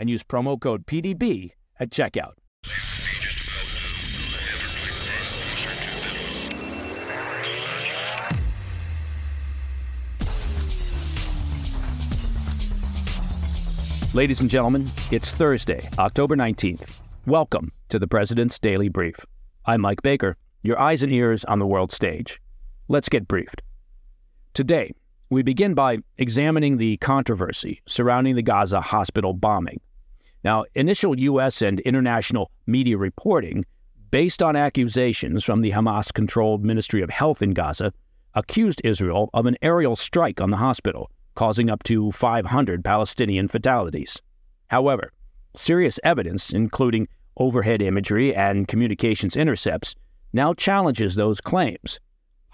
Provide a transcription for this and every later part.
and use promo code PDB at checkout. Ladies and gentlemen, it's Thursday, October 19th. Welcome to the President's Daily Brief. I'm Mike Baker, your eyes and ears on the world stage. Let's get briefed. Today, we begin by examining the controversy surrounding the Gaza hospital bombing. Now, initial U.S. and international media reporting, based on accusations from the Hamas-controlled Ministry of Health in Gaza, accused Israel of an aerial strike on the hospital, causing up to 500 Palestinian fatalities. However, serious evidence, including overhead imagery and communications intercepts, now challenges those claims,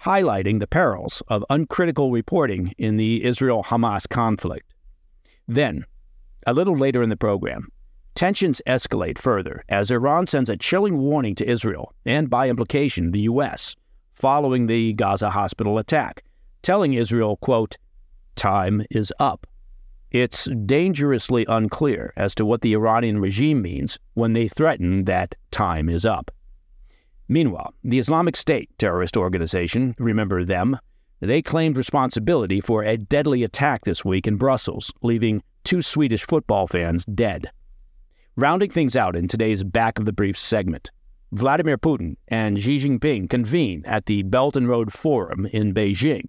highlighting the perils of uncritical reporting in the Israel-Hamas conflict. Then, a little later in the program, tensions escalate further as Iran sends a chilling warning to Israel, and by implication the U.S., following the Gaza hospital attack, telling Israel, quote, "Time is up." It's dangerously unclear as to what the Iranian regime means when they threaten that time is up. Meanwhile, the Islamic State terrorist organization, remember them, they claimed responsibility for a deadly attack this week in Brussels, leaving 2 Swedish football fans dead. Rounding things out in today's Back of the Brief segment, Vladimir Putin and Xi Jinping convene at the Belt and Road Forum in Beijing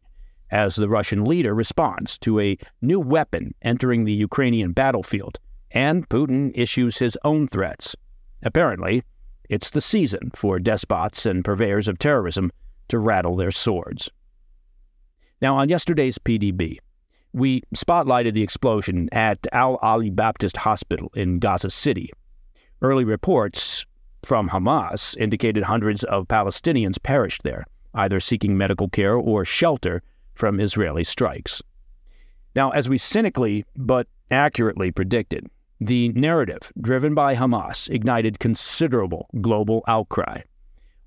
as the Russian leader responds to a new weapon entering the Ukrainian battlefield, and Putin issues his own threats. Apparently, it's the season for despots and purveyors of terrorism to rattle their swords. Now, on yesterday's PDB, we spotlighted the explosion at Al Ali Baptist Hospital in Gaza City. Early reports from Hamas indicated hundreds of Palestinians perished there, either seeking medical care or shelter from Israeli strikes. Now, as we cynically but accurately predicted, the narrative driven by Hamas ignited considerable global outcry.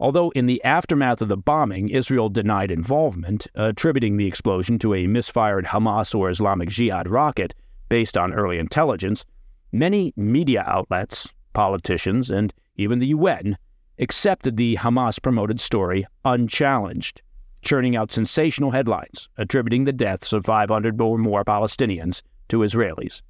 Although in the aftermath of the bombing, Israel denied involvement, attributing the explosion to a misfired Hamas or Islamic Jihad rocket based on early intelligence, many media outlets, politicians, and even the UN accepted the Hamas-promoted story unchallenged, churning out sensational headlines attributing the deaths of 500 or more Palestinians to Israelis.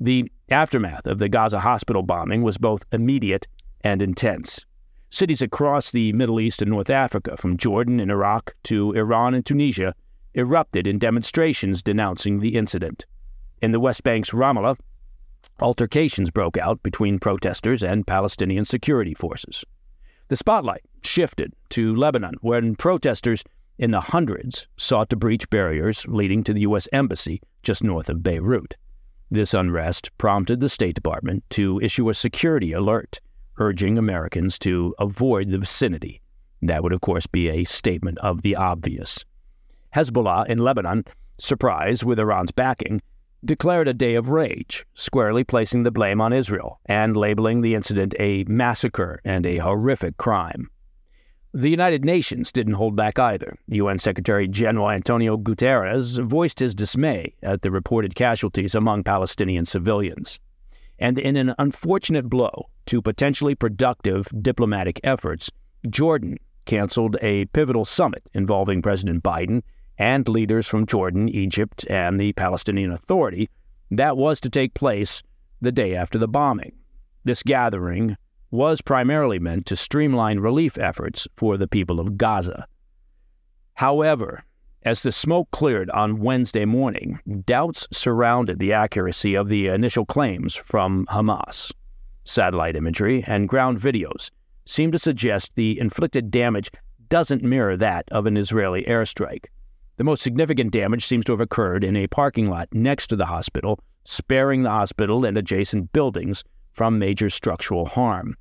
The aftermath of the Gaza hospital bombing was both immediate and intense. Cities across the Middle East and North Africa, from Jordan and Iraq to Iran and Tunisia, erupted in demonstrations denouncing the incident. In the West Bank's Ramallah, altercations broke out between protesters and Palestinian security forces. The spotlight shifted to Lebanon, when protesters in the hundreds sought to breach barriers leading to the U.S. embassy just north of Beirut. This unrest prompted the State Department to issue a security alert, urging Americans to avoid the vicinity. That would, of course, be a statement of the obvious. Hezbollah in Lebanon, surprised with Iran's backing, declared a day of rage, squarely placing the blame on Israel and labeling the incident a massacre and a horrific crime. The United Nations didn't hold back either. UN Secretary General Antonio Guterres voiced his dismay at the reported casualties among Palestinian civilians. And in an unfortunate blow to potentially productive diplomatic efforts, Jordan canceled a pivotal summit involving President Biden and leaders from Jordan, Egypt, and the Palestinian Authority that was to take place the day after the bombing. This gathering was primarily meant to streamline relief efforts for the people of Gaza. However, as the smoke cleared on Wednesday morning, doubts surrounded the accuracy of the initial claims from Hamas. Satellite imagery and ground videos seem to suggest the inflicted damage doesn't mirror that of an Israeli airstrike. The most significant damage seems to have occurred in a parking lot next to the hospital, sparing the hospital and adjacent buildings from major structural harm.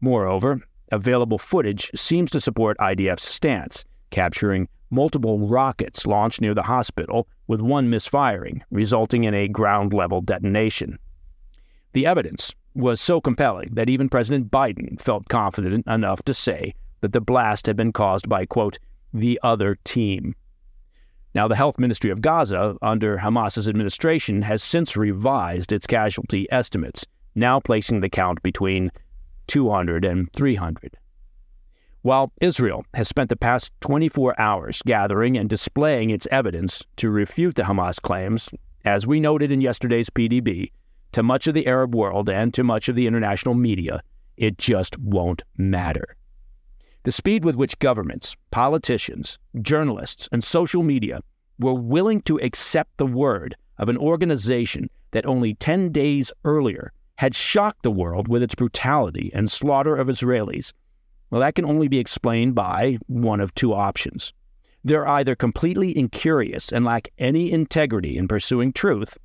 Moreover, available footage seems to support IDF's stance, capturing multiple rockets launched near the hospital, with one misfiring, resulting in a ground-level detonation. The evidence was so compelling that even President Biden felt confident enough to say that the blast had been caused by, quote, the other team. Now, the Health Ministry of Gaza, under Hamas's administration, has since revised its casualty estimates, now placing the count between 200 and 300. While Israel has spent the past 24 hours gathering and displaying its evidence to refute the Hamas claims, as we noted in yesterday's PDB, to much of the Arab world and to much of the international media, it just won't matter. The speed with which governments, politicians, journalists, and social media were willing to accept the word of an organization that only 10 days earlier had shocked the world with its brutality and slaughter of Israelis, well, that can only be explained by one of two options. They're either completely incurious and lack any integrity in pursuing truth,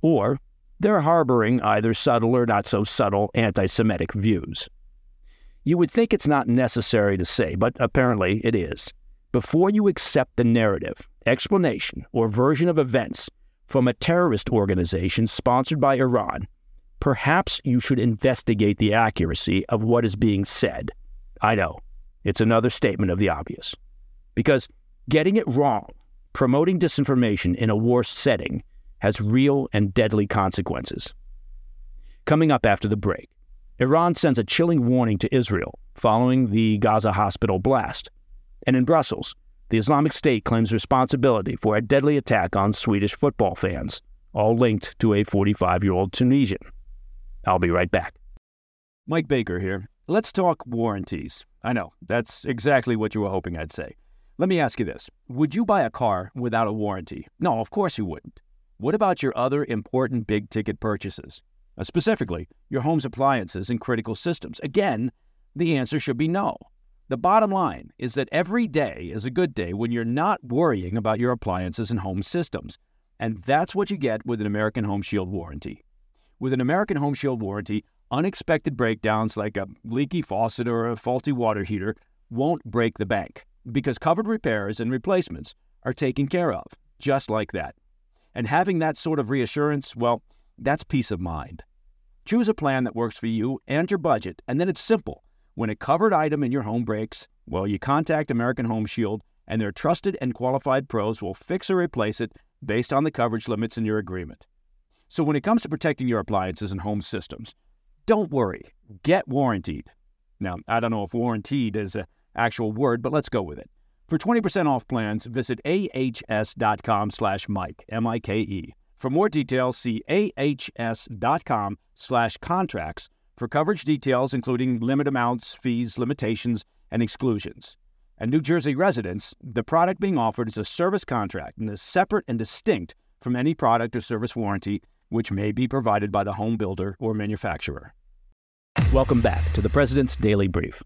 or they're harboring either subtle or not-so-subtle anti-Semitic views. You would think it's not necessary to say, but apparently it is. Before you accept the narrative, explanation, or version of events from a terrorist organization sponsored by Iran, perhaps you should investigate the accuracy of what is being said. I know, it's another statement of the obvious. Because getting it wrong, promoting disinformation in a war setting, has real and deadly consequences. Coming up after the break, Iran sends a chilling warning to Israel following the Gaza hospital blast. And in Brussels, the Islamic State claims responsibility for a deadly attack on Swedish football fans, all linked to a 45-year-old Tunisian. I'll be right back. Mike Baker here. Let's talk warranties. I know, that's exactly what you were hoping I'd say. Let me ask you this. Would you buy a car without a warranty? No, of course you wouldn't. What about your other important big-ticket purchases? Specifically, your home's appliances and critical systems. Again, the answer should be no. The bottom line is that every day is a good day when you're not worrying about your appliances and home systems. And that's what you get with an American Home Shield warranty. With an American Home Shield warranty, unexpected breakdowns like a leaky faucet or a faulty water heater won't break the bank because covered repairs and replacements are taken care of, just like that. And having that sort of reassurance, well, that's peace of mind. Choose a plan that works for you and your budget, and then it's simple. When a covered item in your home breaks, well, you contact American Home Shield, and their trusted and qualified pros will fix or replace it based on the coverage limits in your agreement. So when it comes to protecting your appliances and home systems, don't worry, get warrantied. Now, I don't know if warrantied is an actual word, but let's go with it. For 20% off plans, visit ahs.com/Mike, M-I-K-E. For more details, see ahs.com/contracts for coverage details, including limit amounts, fees, limitations, and exclusions. And New Jersey residents, the product being offered is a service contract and is separate and distinct from any product or service warranty which may be provided by the home builder or manufacturer. Welcome back to the President's Daily Brief.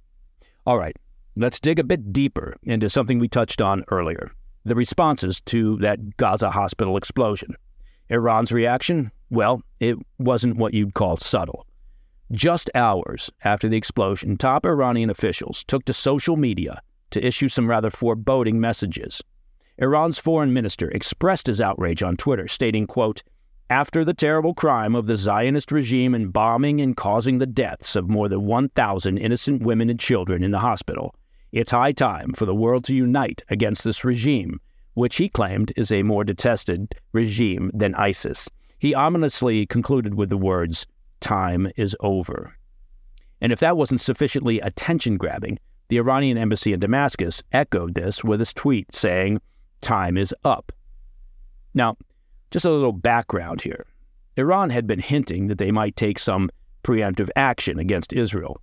All right, let's dig a bit deeper into something we touched on earlier, the responses to that Gaza hospital explosion. Iran's reaction? Well, it wasn't what you'd call subtle. Just hours after the explosion, top Iranian officials took to social media to issue some rather foreboding messages. Iran's foreign minister expressed his outrage on Twitter, stating, quote, "After the terrible crime of the Zionist regime in bombing and causing the deaths of more than 1,000 innocent women and children in the hospital, it's high time for the world to unite against this regime," which he claimed is a more detested regime than ISIS. He ominously concluded with the words, "Time is over." And if that wasn't sufficiently attention-grabbing, the Iranian embassy in Damascus echoed this with his tweet saying, "Time is up." Now, just a little background here. Iran had been hinting that they might take some preemptive action against Israel.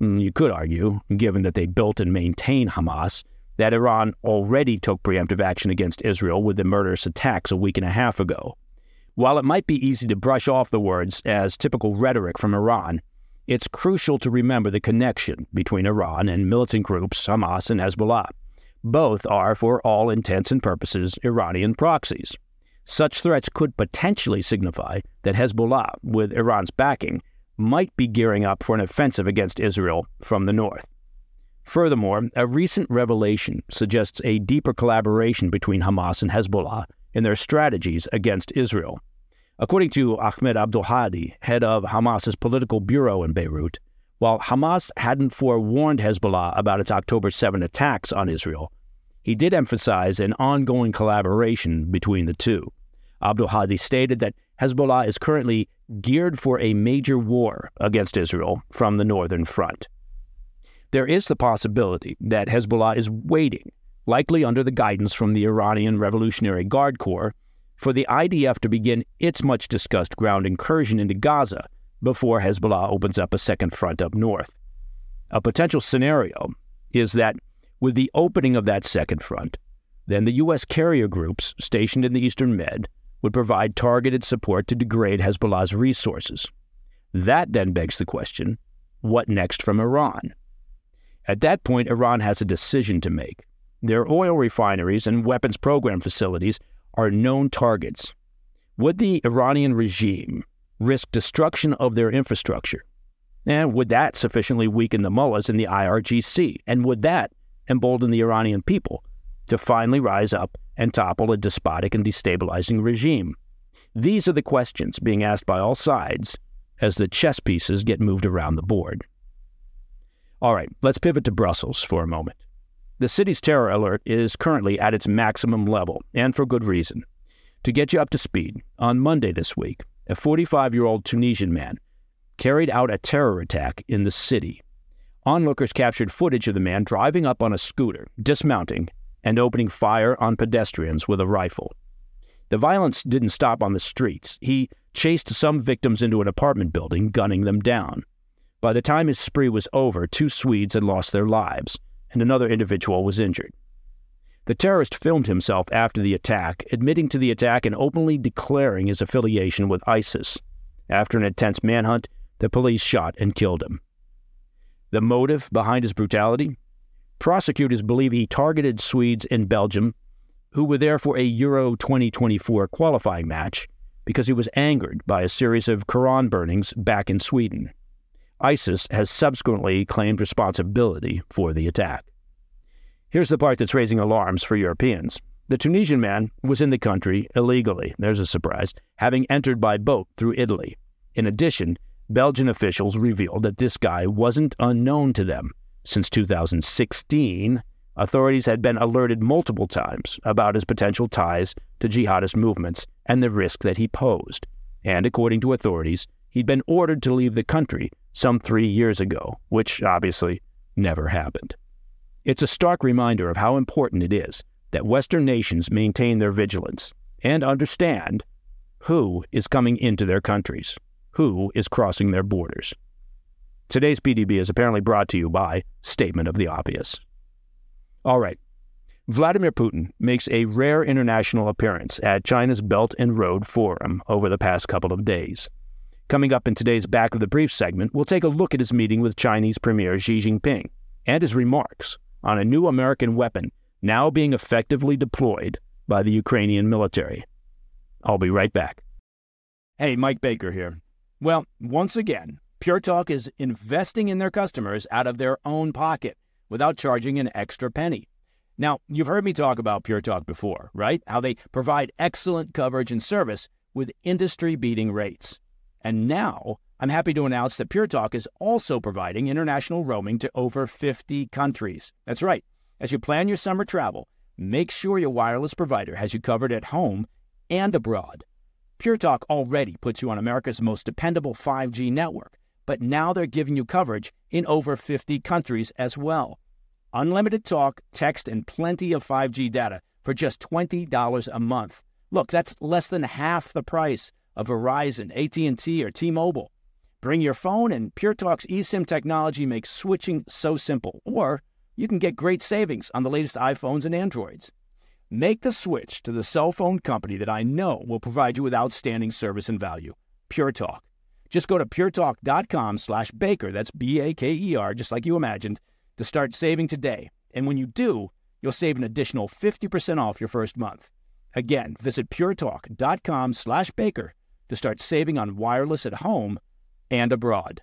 You could argue, given that they built and maintain Hamas, that Iran already took preemptive action against Israel with the murderous attacks a week and a half ago. While it might be easy to brush off the words as typical rhetoric from Iran, it's crucial to remember the connection between Iran and militant groups Hamas and Hezbollah. Both are, for all intents and purposes, Iranian proxies. Such threats could potentially signify that Hezbollah, with Iran's backing, might be gearing up for an offensive against Israel from the north. Furthermore, a recent revelation suggests a deeper collaboration between Hamas and Hezbollah in their strategies against Israel. According to Ahmed Abdul-Hadi, head of Hamas's political bureau in Beirut, while Hamas hadn't forewarned Hezbollah about its October 7 attacks on Israel, he did emphasize an ongoing collaboration between the two. Abdul-Hadi stated that Hezbollah is currently geared for a major war against Israel from the northern front. There is the possibility that Hezbollah is waiting, likely under the guidance from the Iranian Revolutionary Guard Corps, for the IDF to begin its much-discussed ground incursion into Gaza before Hezbollah opens up a second front up north. A potential scenario is that with the opening of that second front, then the U.S. carrier groups stationed in the eastern Med would provide targeted support to degrade Hezbollah's resources. That then begs the question, what next from Iran? At that point, Iran has a decision to make. Their oil refineries and weapons program facilities are known targets. Would the Iranian regime risk destruction of their infrastructure? And would that sufficiently weaken the mullahs in the IRGC? And would that embolden the Iranian people to finally rise up and topple a despotic and destabilizing regime? These are the questions being asked by all sides as the chess pieces get moved around the board. All right, let's pivot to Brussels for a moment. The city's terror alert is currently at its maximum level, and for good reason. To get you up to speed, on Monday this week, a 45-year-old Tunisian man carried out a terror attack in the city. Onlookers captured footage of the man driving up on a scooter, dismounting, and opening fire on pedestrians with a rifle. The violence didn't stop on the streets. He chased some victims into an apartment building, gunning them down. By the time his spree was over, 2 Swedes had lost their lives, and another individual was injured. The terrorist filmed himself after the attack, admitting to the attack and openly declaring his affiliation with ISIS. After an intense manhunt, the police shot and killed him. The motive behind his brutality? Prosecutors believe he targeted Swedes in Belgium who were there for a Euro 2024 qualifying match because he was angered by a series of Quran burnings back in Sweden. ISIS has subsequently claimed responsibility for the attack. Here's the part that's raising alarms for Europeans. The Tunisian man was in the country illegally, there's a surprise, having entered by boat through Italy. In addition, Belgian officials revealed that this guy wasn't unknown to them. Since 2016, authorities had been alerted multiple times about his potential ties to jihadist movements and the risk that he posed. And according to authorities, he'd been ordered to leave the country some 3 years ago, which obviously never happened. It's a stark reminder of how important it is that Western nations maintain their vigilance and understand who is coming into their countries, who is crossing their borders. Today's PDB is apparently brought to you by Statement of the Obvious. All right. Vladimir Putin makes a rare international appearance at China's Belt and Road Forum over the past couple of days. Coming up in today's Back of the Brief segment, we'll take a look at his meeting with Chinese Premier Xi Jinping and his remarks on a new American weapon now being effectively deployed by the Ukrainian military. I'll be right back. Hey, Mike Baker here. Well, once again, PureTalk is investing in their customers out of their own pocket without charging an extra penny. Now, you've heard me talk about PureTalk before, right? How they provide excellent coverage and service with industry-beating rates. And now, I'm happy to announce that PureTalk is also providing international roaming to over 50 countries. That's right. As you plan your summer travel, make sure your wireless provider has you covered at home and abroad. PureTalk already puts you on America's most dependable 5G network, but now they're giving you coverage in over 50 countries as well. Unlimited talk, text, and plenty of 5G data for just $20 a month. Look, that's less than half the price of Verizon, AT&T, or T-Mobile. Bring your phone, and PureTalk's eSIM technology makes switching so simple. Or you can get great savings on the latest iPhones and Androids. Make the switch to the cell phone company that I know will provide you with outstanding service and value, PureTalk. Just go to puretalk.com/Baker, that's B-A-K-E-R, just like you imagined, to start saving today. And when you do, you'll save an additional 50% off your first month. Again, visit puretalk.com/Baker to start saving on wireless at home and abroad.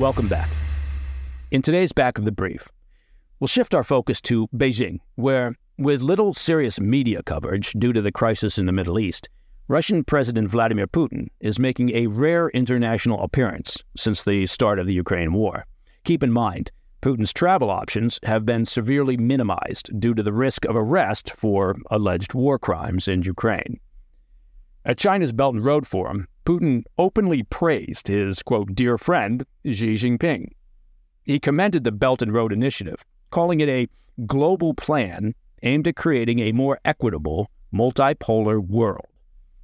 Welcome back. In today's Back of the Brief, we'll shift our focus to Beijing, where, with little serious media coverage due to the crisis in the Middle East, Russian President Vladimir Putin is making a rare international appearance since the start of the Ukraine war. Keep in mind, Putin's travel options have been severely minimized due to the risk of arrest for alleged war crimes in Ukraine. At China's Belt and Road Forum, Putin openly praised his, quote, dear friend, Xi Jinping. He commended the Belt and Road Initiative, calling it a global plan aimed at creating a more equitable, multipolar world.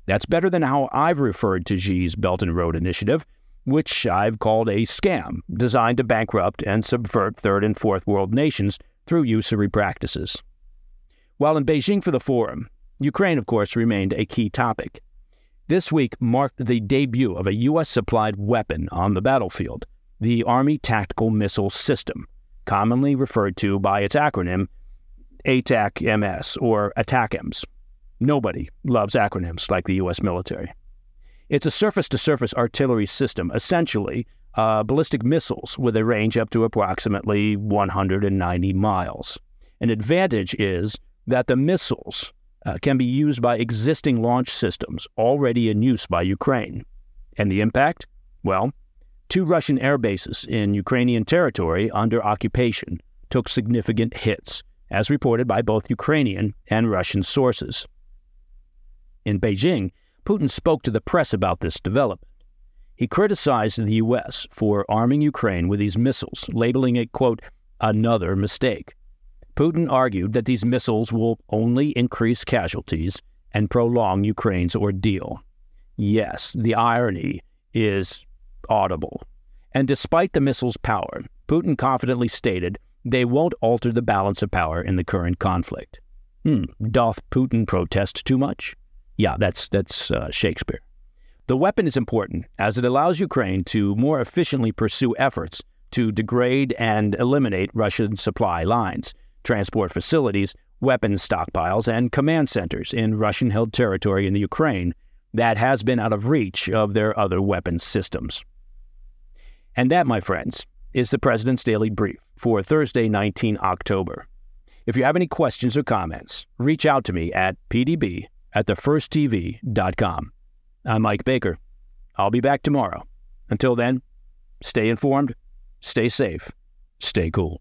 That's better than how I've referred to Xi's Belt and Road Initiative, which I've called a scam designed to bankrupt and subvert third and fourth world nations through usury practices. While in Beijing for the forum, Ukraine, of course, remained a key topic. This week marked the debut of a U.S.-supplied weapon on the battlefield, the Army Tactical Missile System, commonly referred to by its acronym ATACMS or ATACMS. Nobody loves acronyms like the U.S. military. It's a surface-to-surface artillery system, essentially ballistic missiles with a range up to approximately 190 miles. An advantage is that the missiles can be used by existing launch systems already in use by Ukraine. And the impact? Well, two Russian air bases in Ukrainian territory under occupation took significant hits, as reported by both Ukrainian and Russian sources. In Beijing, Putin spoke to the press about this development. He criticized the U.S. for arming Ukraine with these missiles, labeling it, quote, another mistake. Putin argued that these missiles will only increase casualties and prolong Ukraine's ordeal. Yes, the irony is audible. And despite the missiles' power, Putin confidently stated they won't alter the balance of power in the current conflict. Doth Putin protest too much? Yeah, that's Shakespeare. The weapon is important as it allows Ukraine to more efficiently pursue efforts to degrade and eliminate Russian supply lines, transport facilities, weapons stockpiles, and command centers in Russian-held territory in the Ukraine that has been out of reach of their other weapons systems. And that, my friends, is the President's Daily Brief for Thursday, 19 October. If you have any questions or comments, reach out to me at pdb@thefirsttv.com. I'm Mike Baker. I'll be back tomorrow. Until then, stay informed, stay safe, stay cool.